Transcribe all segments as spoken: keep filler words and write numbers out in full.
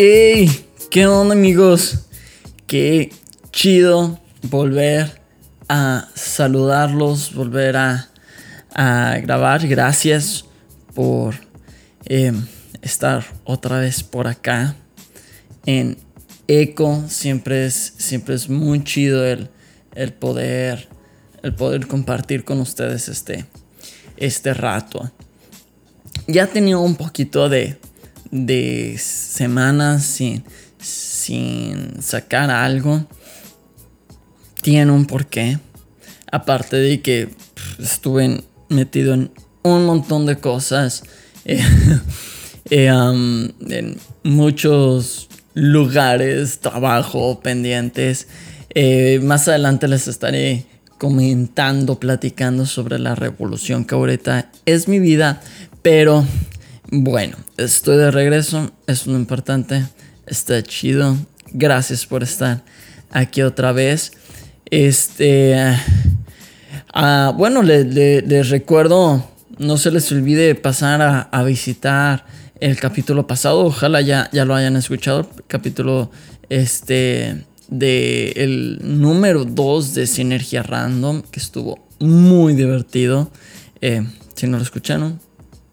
¡Ey! ¿Qué onda, amigos? Qué chido volver a saludarlos, volver a, a grabar. Gracias por eh, estar otra vez por acá en Eco. Siempre es, siempre es muy chido el, el poder, el poder compartir con ustedes este, este rato. Ya he tenido un poquito de, de semanas sin, sin sacar algo. Tiene un porqué. Aparte de que pff, estuve en, metido en un montón de cosas. Eh, eh, um, en muchos lugares, trabajo, pendientes. Eh, más adelante les estaré comentando, platicando sobre la revolución que ahorita es mi vida. Pero bueno, estoy de regreso, es lo importante, está chido. Gracias por estar aquí otra vez. Este, uh, bueno, le, le, les recuerdo, no se les olvide pasar a, a visitar el capítulo pasado. Ojalá ya, ya lo hayan escuchado, el capítulo este, de el número dos de Sinergia Random, que estuvo muy divertido. Eh, si no lo escucharon,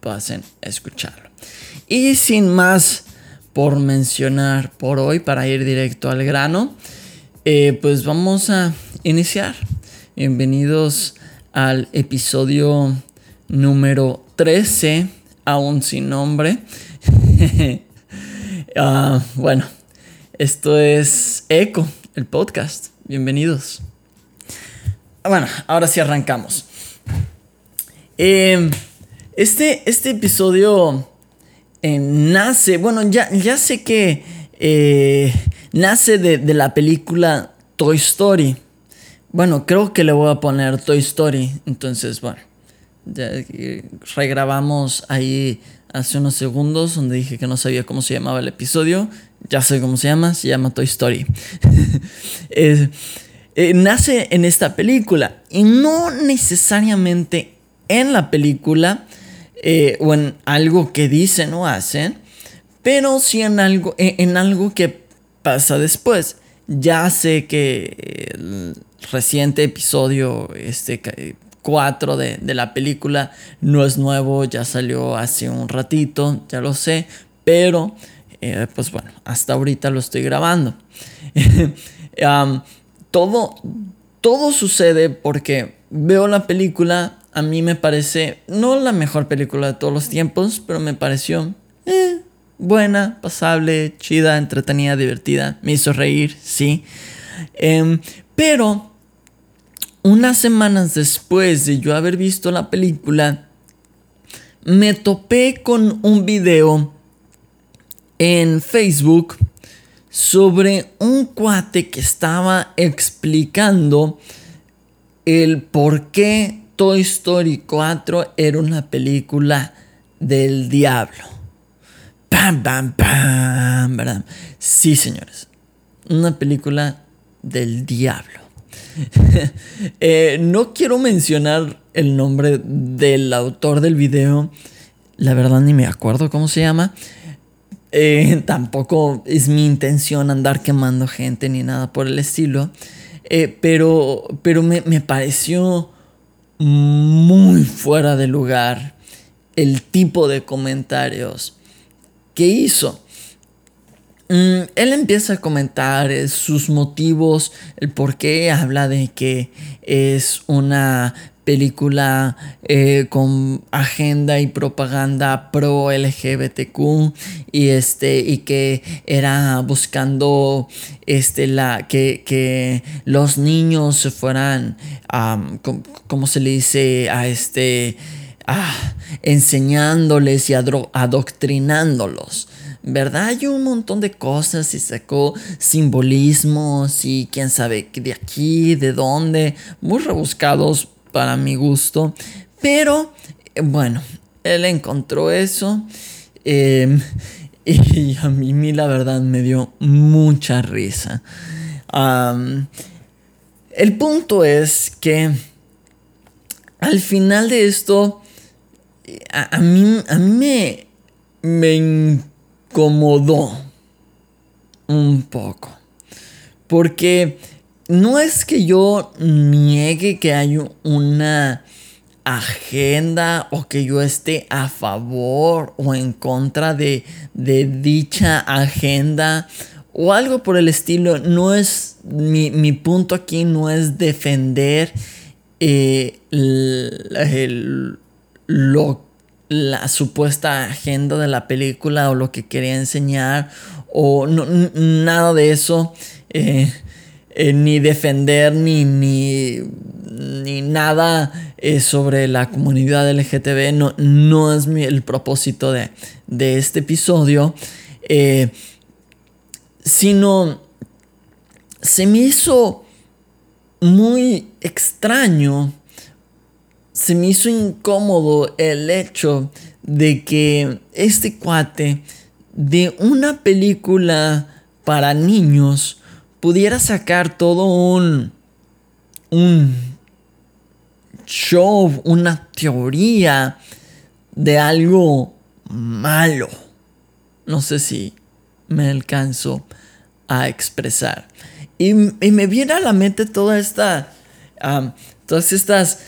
pasen a escucharlo. Y sin más por mencionar por hoy, para ir directo al grano, eh, pues vamos a iniciar. Bienvenidos al episodio número trece, aún sin nombre. uh, bueno, esto es Eco, el podcast. Bienvenidos. Bueno, ahora sí arrancamos. Eh... Este, este episodio eh, nace, bueno, ya, ya sé que eh, nace de, de la película Toy Story. Bueno, creo que le voy a poner Toy Story. Entonces, bueno, ya, eh, regrabamos ahí hace unos segundos donde dije que no sabía cómo se llamaba el episodio. Ya sé cómo se llama, se llama Toy Story. eh, eh, nace en esta película y no necesariamente en la película. Eh, o en algo que dicen o hacen, pero sí en algo, en, en algo que pasa después. Ya sé que el reciente episodio, este cuatro de, de la película, no es nuevo, ya salió hace un ratito, ya lo sé, pero eh, pues bueno, hasta ahorita lo estoy grabando. um, todo, todo sucede porque veo la película. A mí me parece, no la mejor película de todos los tiempos, pero me pareció eh, buena, pasable, chida, entretenida, divertida. Me hizo reír, sí. Eh, pero unas semanas después de yo haber visto la película, me topé con un video en Facebook sobre un cuate que estaba explicando el por qué Toy Story cuatro era una película del diablo. Pam, pam, pam, pam. Sí, señores. Una película del diablo. eh, no quiero mencionar el nombre del autor del video. La verdad ni me acuerdo cómo se llama. Eh, tampoco es mi intención andar quemando gente ni nada por el estilo. Eh, pero, pero me, me pareció muy fuera de lugar el tipo de comentarios que hizo. Mm, él empieza a comentar eh, sus motivos, el por qué. Habla de que es una película eh, con agenda y propaganda pro L G B T Q y este y que era buscando este la que, que los niños se fueran um, com, como se le dice a este ah, enseñándoles y adro, adoctrinándolos, ¿verdad? Y un montón de cosas, y sacó simbolismos y quién sabe de aquí, de dónde, muy rebuscados para mi gusto. Pero bueno, él encontró eso. Eh, y a mí, la verdad, me dio mucha risa. Um, el punto es que al final de esto, a, a mí, a mí me, me incomodó. un poco. Porque no es que yo niegue que hay una agenda o que yo esté a favor o en contra de, de dicha agenda o algo por el estilo. No es mi, mi punto aquí, no es defender eh, el, el, lo, la supuesta agenda de la película o lo que quería enseñar o no, n- nada de eso. Eh, Eh, ni defender ni, ni, ni nada eh, sobre la comunidad L G B T. No, no es mi, el propósito de, de este episodio. Eh, sino se me hizo muy extraño. Se me hizo incómodo el hecho de que este cuate de una película para niños pudiera sacar todo un, un show, una teoría de algo malo. No sé si me alcanzo a expresar. Y, y me viene a la mente toda esta, um, todas estas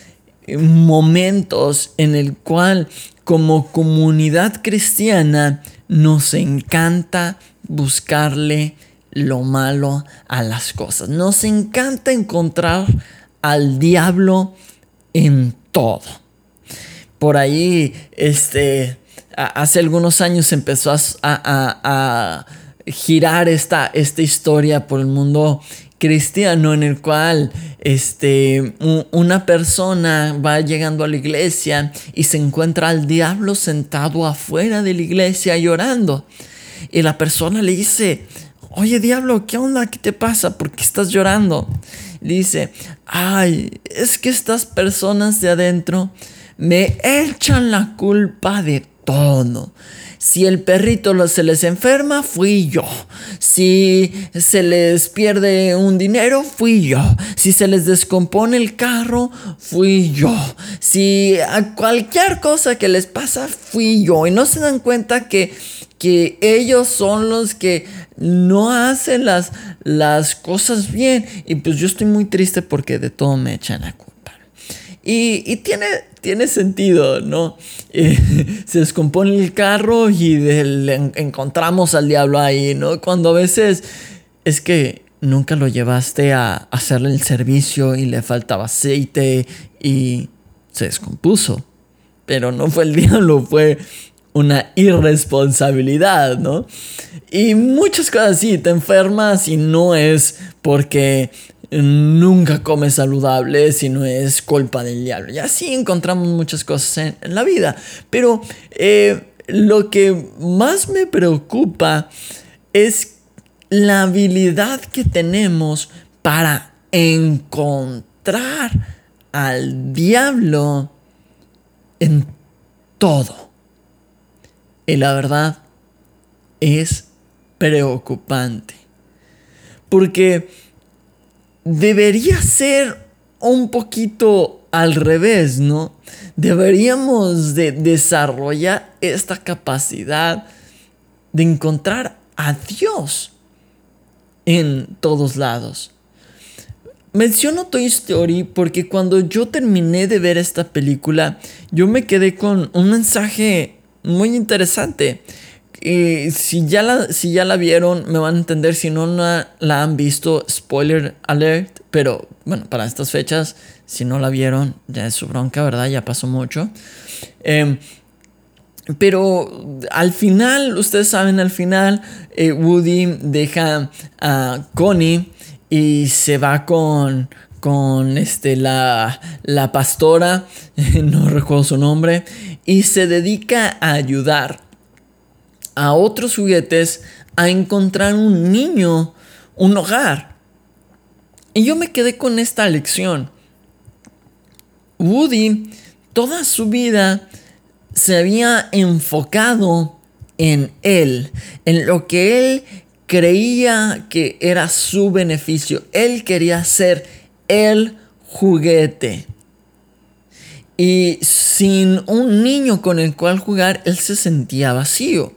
momentos en el cual como comunidad cristiana nos encanta buscarle lo malo a las cosas. Nos encanta encontrar al diablo en todo. Por ahí, este, a, hace algunos años empezó a, a, a girar esta, esta historia por el mundo cristiano en el cual este, un, una persona va llegando a la iglesia y se encuentra al diablo sentado afuera de la iglesia llorando. Y la persona le dice: oye, diablo, ¿qué onda? ¿Qué te pasa? ¿Por qué estás llorando? Dice: ay, es que estas personas de adentro me echan la culpa de todo. Si el perrito lo, se les enferma, fui yo. Si se les pierde un dinero, fui yo. Si se les descompone el carro, fui yo. Si a cualquier cosa que les pasa, fui yo. Y no se dan cuenta que... que ellos son los que no hacen las, las cosas bien. Y pues yo estoy muy triste porque de todo me echan la culpa. Y, y tiene, tiene sentido, ¿no? Eh, se descompone el carro y del, en, encontramos al diablo ahí, ¿no? Cuando a veces es que nunca lo llevaste a, a hacerle el servicio y le faltaba aceite y se descompuso. Pero no fue el diablo, fue... una irresponsabilidad, ¿no? Y muchas cosas así. Te enfermas y no es porque nunca comes saludable, sino es culpa del diablo. Y así encontramos muchas cosas en, en la vida. Pero eh, lo que más me preocupa es la habilidad que tenemos para encontrar al diablo en todo. Y la verdad es preocupante. Porque debería ser un poquito al revés, ¿no? Deberíamos de desarrollar esta capacidad de encontrar a Dios en todos lados. Menciono Toy Story porque cuando yo terminé de ver esta película, yo me quedé con un mensaje muy interesante. Eh, si, ya la, si ya la vieron, me van a entender. Si no, no la han visto, spoiler alert. Pero bueno, para estas fechas, si no la vieron, ya es su bronca, ¿verdad? Ya pasó mucho. Eh, pero al final, ustedes saben, al final, eh, Woody deja a Connie y se va con... con este, la, la pastora, no recuerdo su nombre, y se dedica a ayudar a otros juguetes a encontrar un niño, un hogar. Y yo me quedé con esta lección. Woody, toda su vida, se había enfocado en él, en lo que él creía que era su beneficio. Él quería ser el juguete. Y sin un niño con el cual jugar, él se sentía vacío.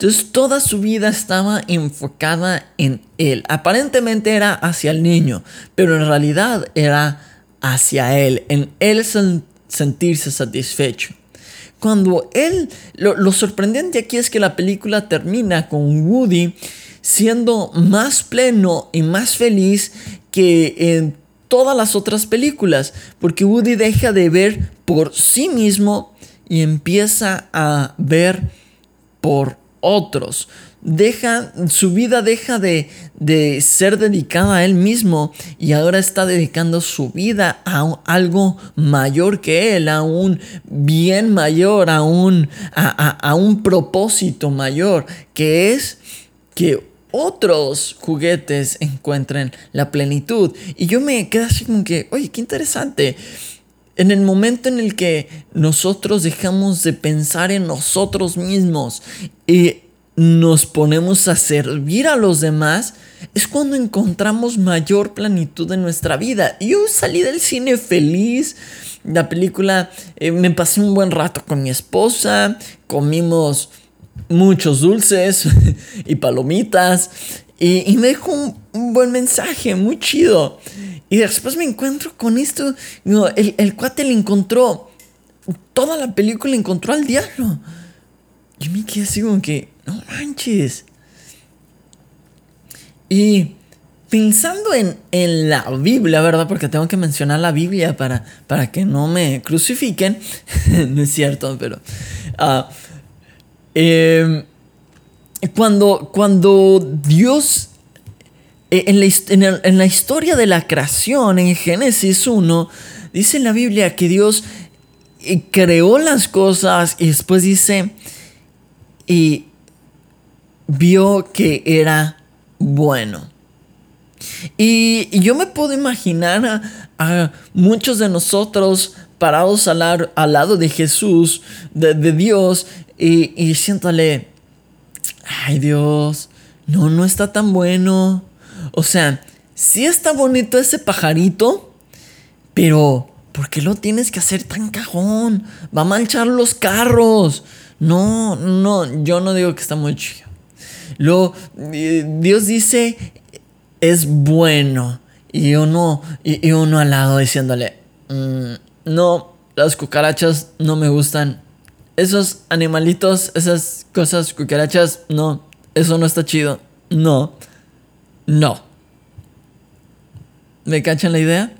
Entonces toda su vida estaba enfocada en él. Aparentemente era hacia el niño, pero en realidad era hacia él, en él sen- sentirse satisfecho. Cuando él, lo, lo sorprendente aquí es que la película termina con Woody siendo más pleno y más feliz que en todas las otras películas, porque Woody deja de ver por sí mismo y empieza a ver por otros. Deja, su vida deja de, de ser dedicada a él mismo y ahora está dedicando su vida a un, algo mayor que él, a un bien mayor, a un, a, a, a un propósito mayor, que es que otros juguetes encuentren la plenitud. Y yo me quedé así como que, oye, qué interesante. En el momento en el que nosotros dejamos de pensar en nosotros mismos y nos ponemos a servir a los demás, es cuando encontramos mayor plenitud en nuestra vida. Y yo salí del cine feliz. La película, eh, me pasé un buen rato con mi esposa, comimos muchos dulces y palomitas. Y, y me dejó un, un buen mensaje, muy chido. Y después me encuentro con esto. No, el, el cuate le encontró. Toda la película encontró al diablo. Yo me quedé así como que, no manches. Y pensando en, en la Biblia, ¿verdad? Porque tengo que mencionar la Biblia para, para que no me crucifiquen. No es cierto, pero... Uh, eh, cuando, cuando Dios... En la, en, el, en la historia de la creación, en Génesis uno, dice en la Biblia que Dios creó las cosas y después dice, y vio que era bueno. Y, y yo me puedo imaginar a, a muchos de nosotros parados al, ar, al lado de Jesús, de, de Dios, y, y diciéndole, ay Dios, no, no está tan bueno. O sea, sí está bonito ese pajarito, pero ¿por qué lo tienes que hacer tan cajón? Va a manchar los carros. No, no, yo no digo que está muy chido. Luego, eh, Dios dice, es bueno. Y uno, y, y uno al lado diciéndole, mm, no, las cucarachas no me gustan. Esos animalitos, esas cosas, cucarachas, no, eso no está chido. No. No. ¿Me cachan la idea?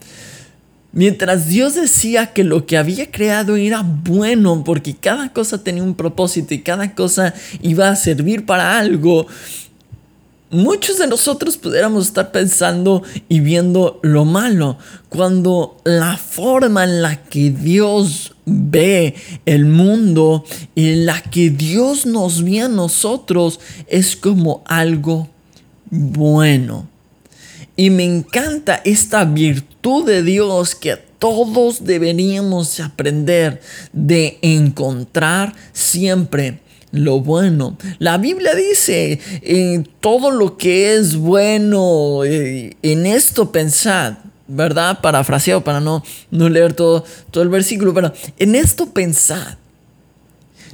Mientras Dios decía que lo que había creado era bueno porque cada cosa tenía un propósito y cada cosa iba a servir para algo, muchos de nosotros pudiéramos estar pensando y viendo lo malo, cuando la forma en la que Dios ve el mundo y la que Dios nos ve a nosotros es como algo bueno. Y me encanta esta virtud de Dios que todos deberíamos aprender, de encontrar siempre lo bueno. La Biblia dice, eh, todo lo que es bueno, eh, en esto pensad, ¿verdad? Parafraseado para no, no leer todo, todo el versículo, pero en esto pensad.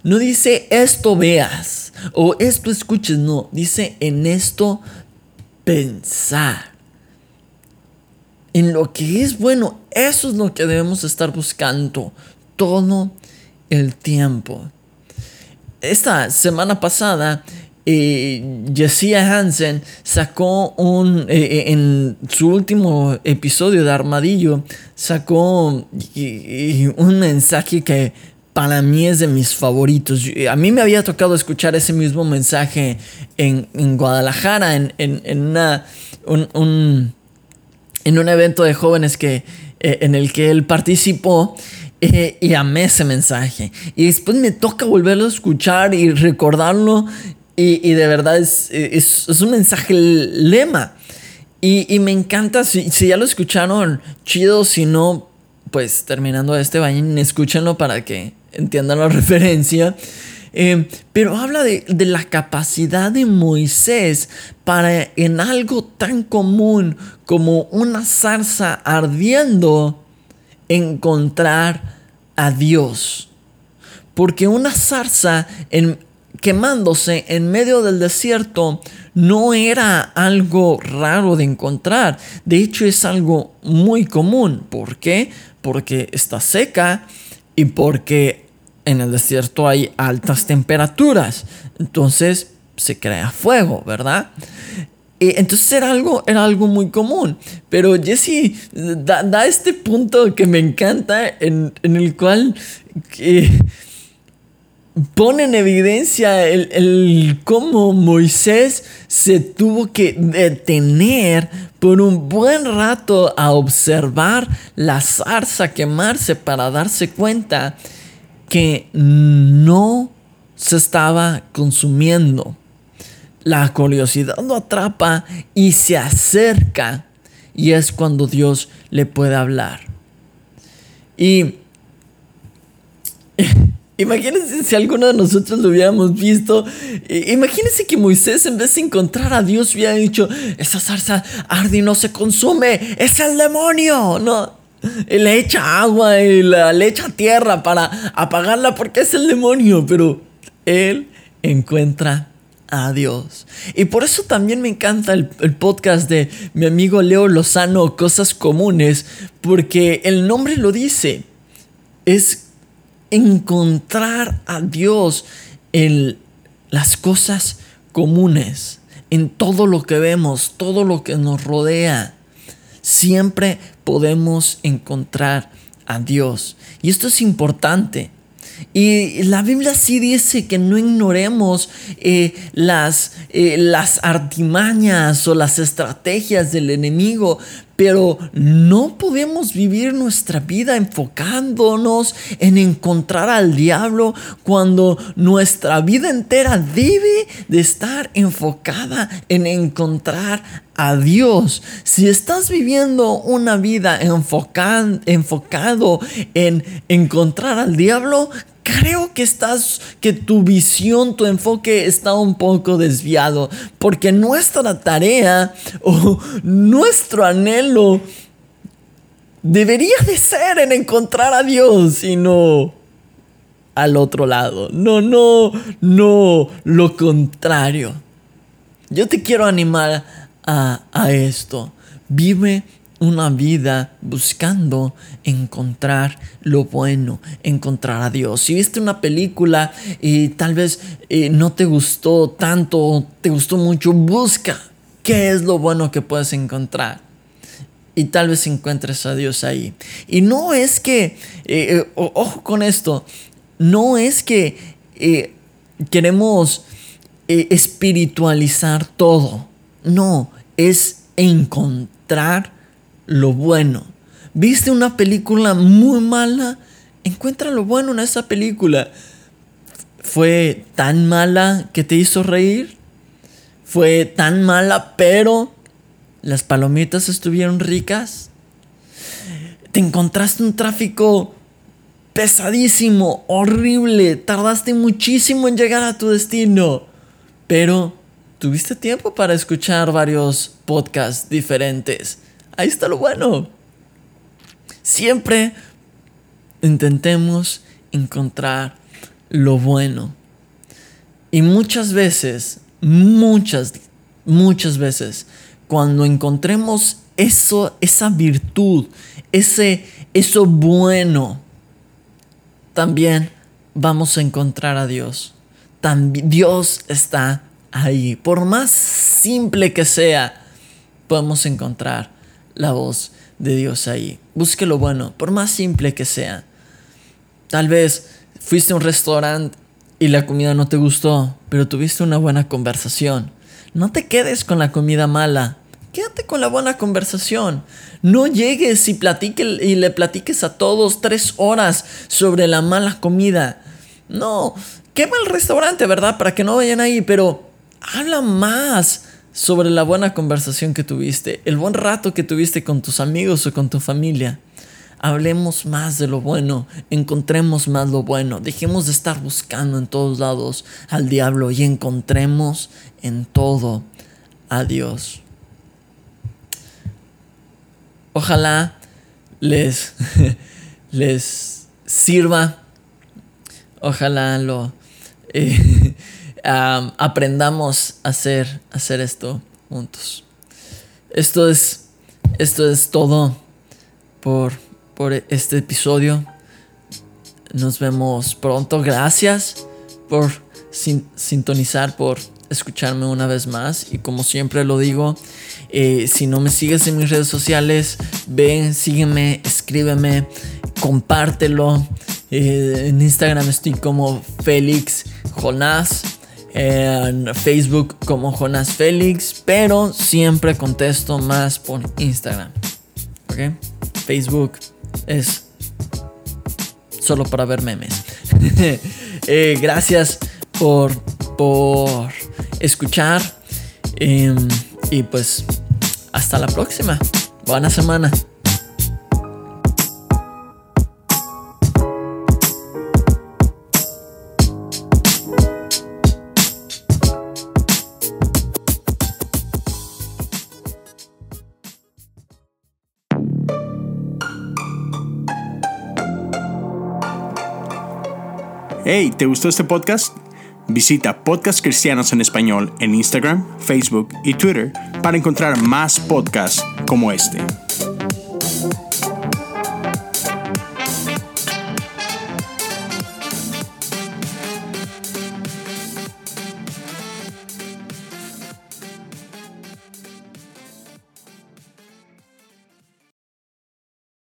No dice esto veas o esto escuches, no, dice en esto pensar, en lo que es bueno. Eso es lo que debemos estar buscando todo el tiempo. Esta semana pasada, eh, Jessica Hansen sacó un, eh, en su último episodio de Armadillo, sacó eh, un mensaje que para mí es de mis favoritos. A mí me había tocado escuchar ese mismo mensaje en, en Guadalajara, en, en, en, una, un, un, en un evento de jóvenes que, eh, en el que él participó, eh, y amé ese mensaje. Y después me toca volverlo a escuchar y recordarlo, y, y de verdad es, es, es un mensaje lema. Y, y me encanta, si, si ya lo escucharon, chido, si no, pues terminando este, vayan, escúchenlo para que entiendan la referencia. Eh, pero habla de, de la capacidad de Moisés para, en algo tan común como una zarza ardiendo, encontrar a Dios. Porque una zarza en, quemándose en medio del desierto no era algo raro de encontrar. De hecho, es algo muy común. ¿Por qué? Porque está seca y porque en el desierto hay altas temperaturas. Entonces se crea fuego, ¿verdad? Entonces era algo, era algo muy común. Pero Jesse da, da este punto que me encanta en, en el cual eh, pone en evidencia el, el cómo Moisés se tuvo que detener por un buen rato a observar la zarza quemarse para darse cuenta que no se estaba consumiendo. La curiosidad lo atrapa y se acerca, y es cuando Dios le puede hablar. Y imagínense si alguno de nosotros lo hubiéramos visto. Imagínense que Moisés, en vez de encontrar a Dios, hubiera dicho: esa zarza arde y no se consume, es el demonio, no. Y le echa agua y la, le echa tierra para apagarla porque es el demonio. Pero él encuentra a Dios. Y por eso también me encanta el, el podcast de mi amigo Leo Lozano, Cosas Comunes, porque el nombre lo dice. Es encontrar a Dios en las cosas comunes, en todo lo que vemos, todo lo que nos rodea. Siempre podemos encontrar a Dios. Y esto es importante. Y la Biblia sí dice que no ignoremos eh, las, eh, las artimañas o las estrategias del enemigo, pero no podemos vivir nuestra vida enfocándonos en encontrar al diablo cuando nuestra vida entera debe de estar enfocada en encontrar a Dios. Si estás viviendo una vida enfocan, enfocado en encontrar al diablo, creo que estás, que tu visión, tu enfoque está un poco desviado, porque nuestra tarea o nuestro anhelo debería de ser en encontrar a Dios y no al otro lado. No, no, no, lo contrario. Yo te quiero animar a, a esto. Vive una vida buscando encontrar lo bueno, encontrar a Dios. Si viste una película y tal vez eh, no te gustó tanto, te gustó mucho, busca qué es lo bueno que puedes encontrar. Y tal vez encuentres a Dios ahí. Y no es que, eh, eh, ojo con esto, no es que eh, queremos eh, espiritualizar todo. No, es encontrar lo bueno. ¿Viste una película muy mala? Encuentra lo bueno en esa película. ¿Fue tan mala que te hizo reír? ¿Fue tan mala pero las palomitas estuvieron ricas? ¿Te encontraste un tráfico pesadísimo, horrible? Tardaste muchísimo en llegar a tu destino, pero tuviste tiempo para escuchar varios podcasts diferentes. Ahí está lo bueno. Siempre intentemos encontrar lo bueno. Y muchas veces, muchas, muchas veces, cuando encontremos eso, esa virtud, ese, eso bueno, también vamos a encontrar a Dios. También Dios está ahí. Por más simple que sea, podemos encontrar la voz de Dios ahí. Busque lo bueno, por más simple que sea. Tal vez fuiste a un restaurante y la comida no te gustó, pero tuviste una buena conversación. No te quedes con la comida mala. Quédate con la buena conversación. No llegues y, platique, y le platiques a todos tres horas sobre la mala comida. No, quema el restaurante, ¿verdad? Para que no vayan ahí, pero habla más sobre la buena conversación que tuviste, el buen rato que tuviste con tus amigos o con tu familia. Hablemos más de lo bueno, encontremos más lo bueno, dejemos de estar buscando en todos lados al diablo y encontremos en todo a Dios. Ojalá les, les sirva, ojalá lo eh, um, aprendamos a hacer, a hacer esto juntos. Esto es, esto es todo por, por este episodio. Nos vemos pronto. Gracias por sin, sintonizar, por escucharme una vez más. Y como siempre lo digo, eh, si no me sigues en mis redes sociales, ven, sígueme, escríbeme, compártelo. Eh, en Instagram estoy como Félix Jonás, eh, en Facebook como Jonás Félix, pero siempre contesto más por Instagram, ¿ok? Facebook es solo para ver memes. eh, gracias por, por escuchar, eh, y pues hasta la próxima. Buena semana. Hey, ¿te gustó este podcast? Visita Podcast Cristianos en Español en Instagram, Facebook y Twitter para encontrar más podcasts como este.